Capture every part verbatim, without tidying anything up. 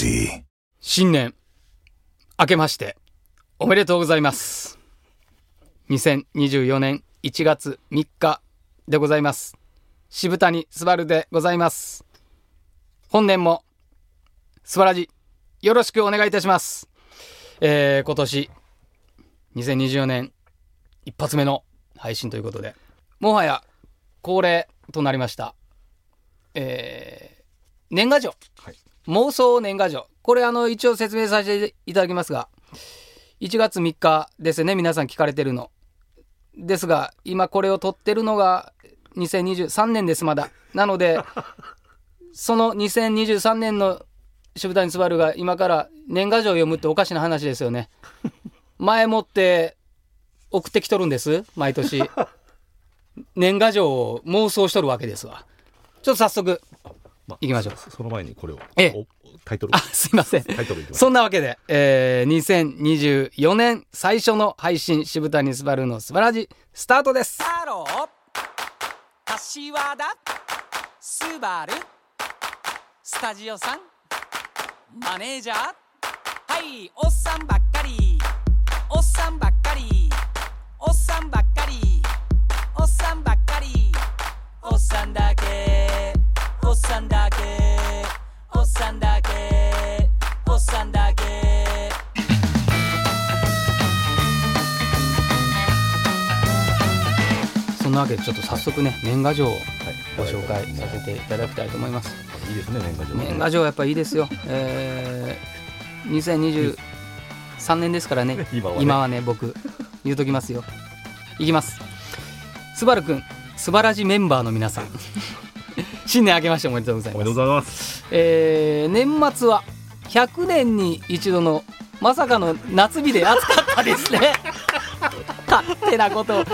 forty. 新年明けましておめでとうございます。にせんにじゅうよねんいちがつみっかでございます。渋谷すばるでございます。本年もすばらじよろしくお願いいたします。えー、今年にせんにじゅうよねん一発目の配信ということで、もはや恒例となりました、えー、年賀状、はい、妄想年賀状、これあの一応説明させていただきますが、いちがつみっかですね、皆さん聞かれてるのですが、今これを撮ってるのがにせんにじゅうさんねんです。まだなのでそのにせんにじゅうさんねんの渋谷すばるが今から年賀状を読むっておかしな話ですよね。前もって送ってきとるんです。毎年年賀状を妄想しとるわけですわ。ちょっと早速いきましょう。その前にこれを、ええ、タイトル、あ、すいません、タイトルいきます。そんなわけで、えー、にせんにじゅうよねん最初の配信、渋谷すばるのすばらじスタートです。ハロー柏田すばるスタジオさんマネージャー、はい、おっさんばっかりおっさんばっかりおっさんばっかりおっさんばっかりおっさんだけおっさんだけおっさんだけおっさんだけ。そんなわけでちょっと早速ね、年賀状をご紹介させていただきたいと思います。いいですね、年賀状。年賀状やっぱいいですよ。えー、にせんにじゅうさんねんですからね。今は ね, 今はね僕言うときますよ。いきます。すばるくん、すばらじメンバーの皆さん新年明けましておめでとうございます。おめでとうございます。えー、年末はひゃくねんに一度のまさかの夏日で暑かったですね勝手なことを、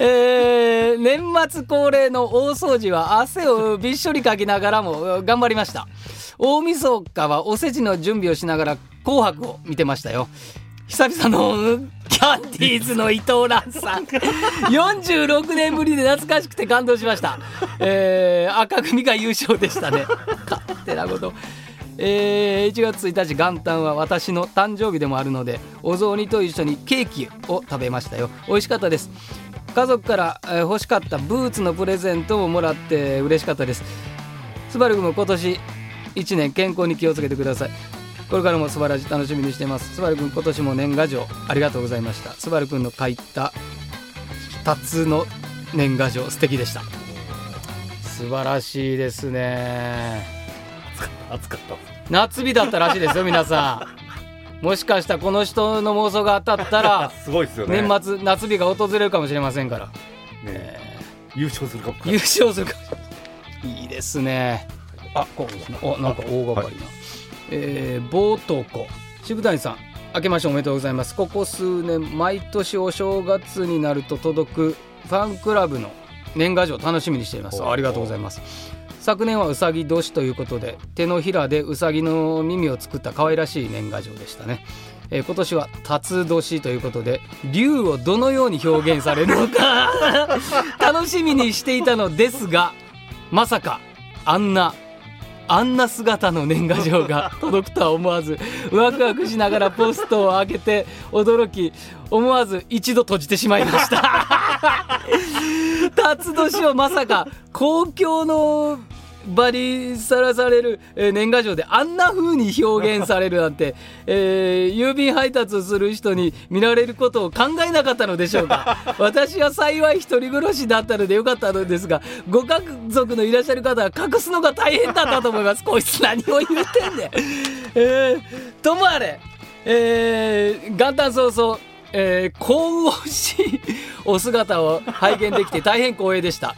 えー、年末恒例の大掃除は汗をびっしょりかきながらも頑張りました。大晦日はおせちの準備をしながら紅白を見てましたよ。久々のキャンディーズの伊藤蘭さんよんじゅうろくねんぶりで懐かしくて感動しました。えー、赤組が優勝でしたね勝手なこと。えー、いちがつついたち元旦は私の誕生日でもあるので、お雑煮と一緒にケーキを食べましたよ。美味しかったです。家族から欲しかったブーツのプレゼントももらって嬉しかったです。すばるくんも今年いちねん健康に気をつけてください。これからもすばらじ楽しみにしています。すばるくん、今年も年賀状ありがとうございました。すばるくんの書いたふたつの年賀状、素敵でした。素晴らしいですね。暑かった。夏日だったらしいですよ皆さん。もしかしたらこの人の妄想が当たったらすごいですよね。年末夏日が訪れるかもしれませんから、ねえー、優勝するかも。優勝するかも。いいですね。あ、こう、お、なんか大掛かりな、はい、えー、冒頭子渋谷さん、明けましておめでとうございます。ここ数年毎年お正月になると届くファンクラブの年賀状楽しみにしています。ありがとうございます。昨年はうさぎ年ということで、手のひらでうさぎの耳を作った可愛らしい年賀状でしたね。えー、今年は辰年ということで、竜をどのように表現されるのか楽しみにしていたのですが、まさかあんなあんな姿の年賀状が届くとは思わず、ワクワクしながらポストを開けて驚き、思わず一度閉じてしまいました辰年をまさか公共の場にさらされる年賀状であんな風に表現されるなんて、えー、郵便配達をする人に見られることを考えなかったのでしょうか私は幸い一人暮らしだったのでよかったのですが、ご家族のいらっしゃる方は隠すのが大変だったと思いますこいつ何を言ってんねん、えー、ともあれ、えー、元旦早々、えー、神々しいお姿を拝見できて大変光栄でした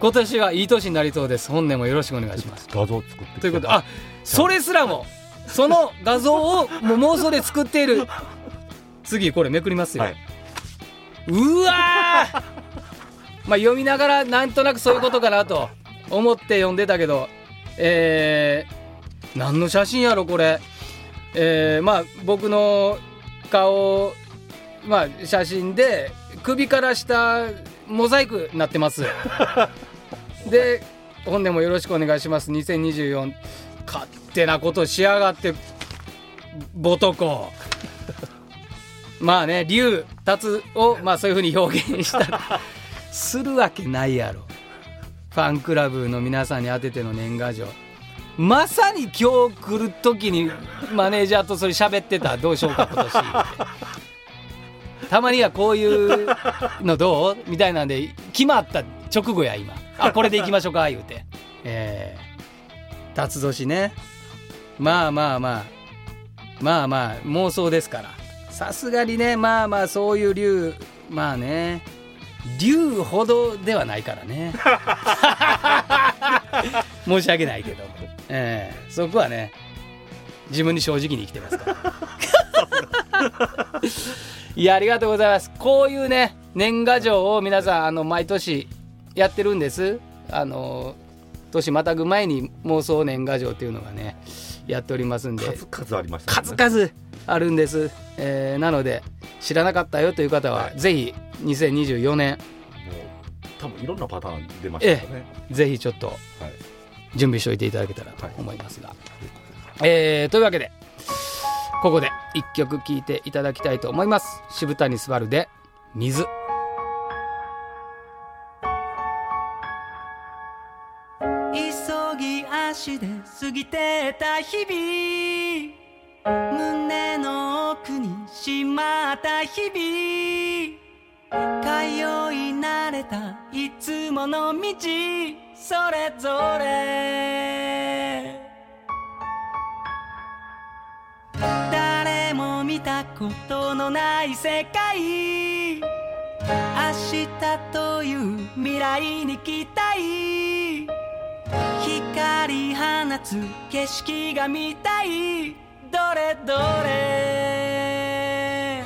今年はいい年になりそうです。本年もよろしくお願いします。画像を作ってということで、あ、それすらもその画像をもう妄想で作っている次これめくりますよ、はい、うわー、まあ、読みながらなんとなくそういうことかなと思って読んでたけど、えー、何の写真やろこれ、えー、まあ僕の顔、まあ、写真で首から下モザイクになってますで、本年もよろしくお願いします。にせんにじゅうよん、勝手なことしやがってボトコまあね龍達をまあそういう風に表現したするわけないやろ。ファンクラブの皆さんに当てての年賀状、まさに今日来る時にマネージャーとそれ喋ってた。どうしようか今年たまにはこういうのどうみたいなんで決まった直後や今、あこれでいきましょうか言うて、えー、辰年ね、まあまあまあまあまあ妄想ですからさすがにね、まあまあそういう竜まあね竜ほどではないからね申し訳ないけど、えー、そこはね自分に正直に生きてますからいやありがとうございます。こういうね年賀状を皆さんあの毎年やってるんです。あの年またぐ前に妄想年賀状っていうのがねやっておりますんで数々ありましたね。数々あるんです、えー、なので知らなかったよという方は、はい、ぜひにせんにじゅうよねん多分いろんなパターン出ましたね、えー、ぜひちょっと準備しておいていただけたらと思いますが、はい、えー、というわけでここでいっきょく聴いていただきたいと思います。渋谷すばるで水。足で過ぎてた日々、胸の奥にしまった日々、通い慣れたいつもの道、それぞれ誰も見たことのない世界、明日という未来に期待、光放つ景色が見たい、どれどれ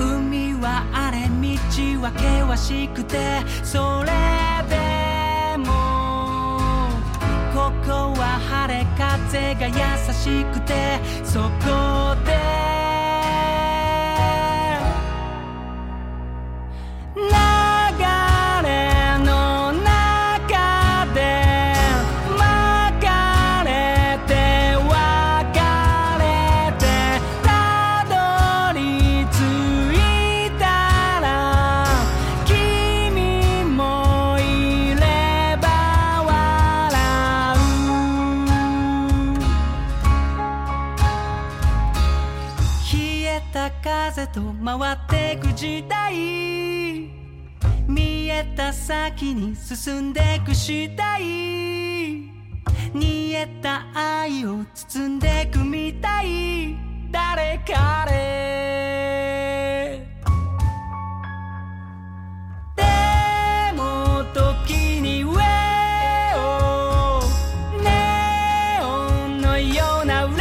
海はあれ道は険しくて、それでもここは晴れ風が優しくて、そこで流れ風と回ってく時代、見えた先に進んでく次第、煮えた愛を包んでくみたい、誰彼でも時に上をネオンのような憂い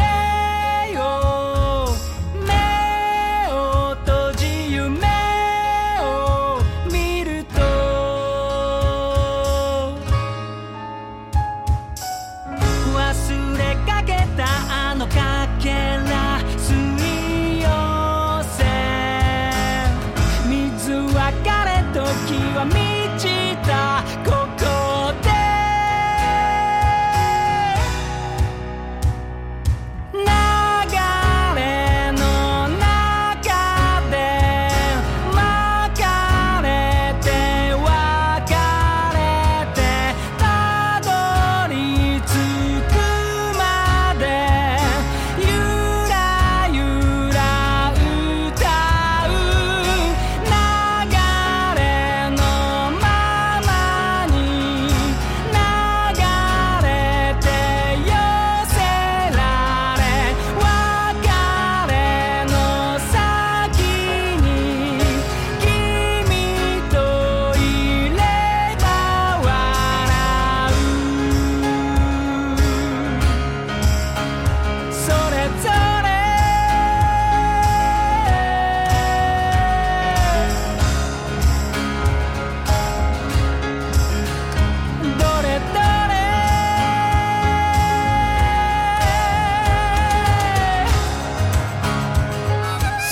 忘れかけたあのかけら水曜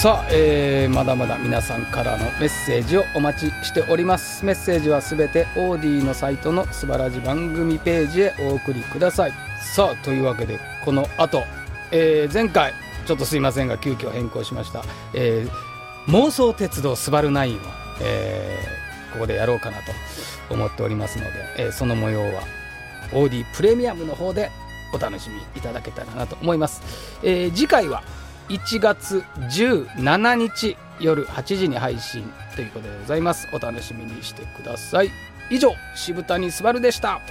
さあ、えー、まだまだ皆さんからのメッセージをお待ちしております。メッセージはすべてオーディのサイトのすばらじ番組ページへお送りください。さあ、というわけでこの後、えー、前回ちょっとすいませんが急遽変更しました、えー、妄想鉄道すばるナインを、えー、ここでやろうかなと思っておりますので、えー、その模様はオーディプレミアムの方でお楽しみいただけたらなと思います。えー、次回はいちがつじゅうしちにち夜はちじに配信ということでございます。お楽しみにしてください。以上、渋谷昴でした。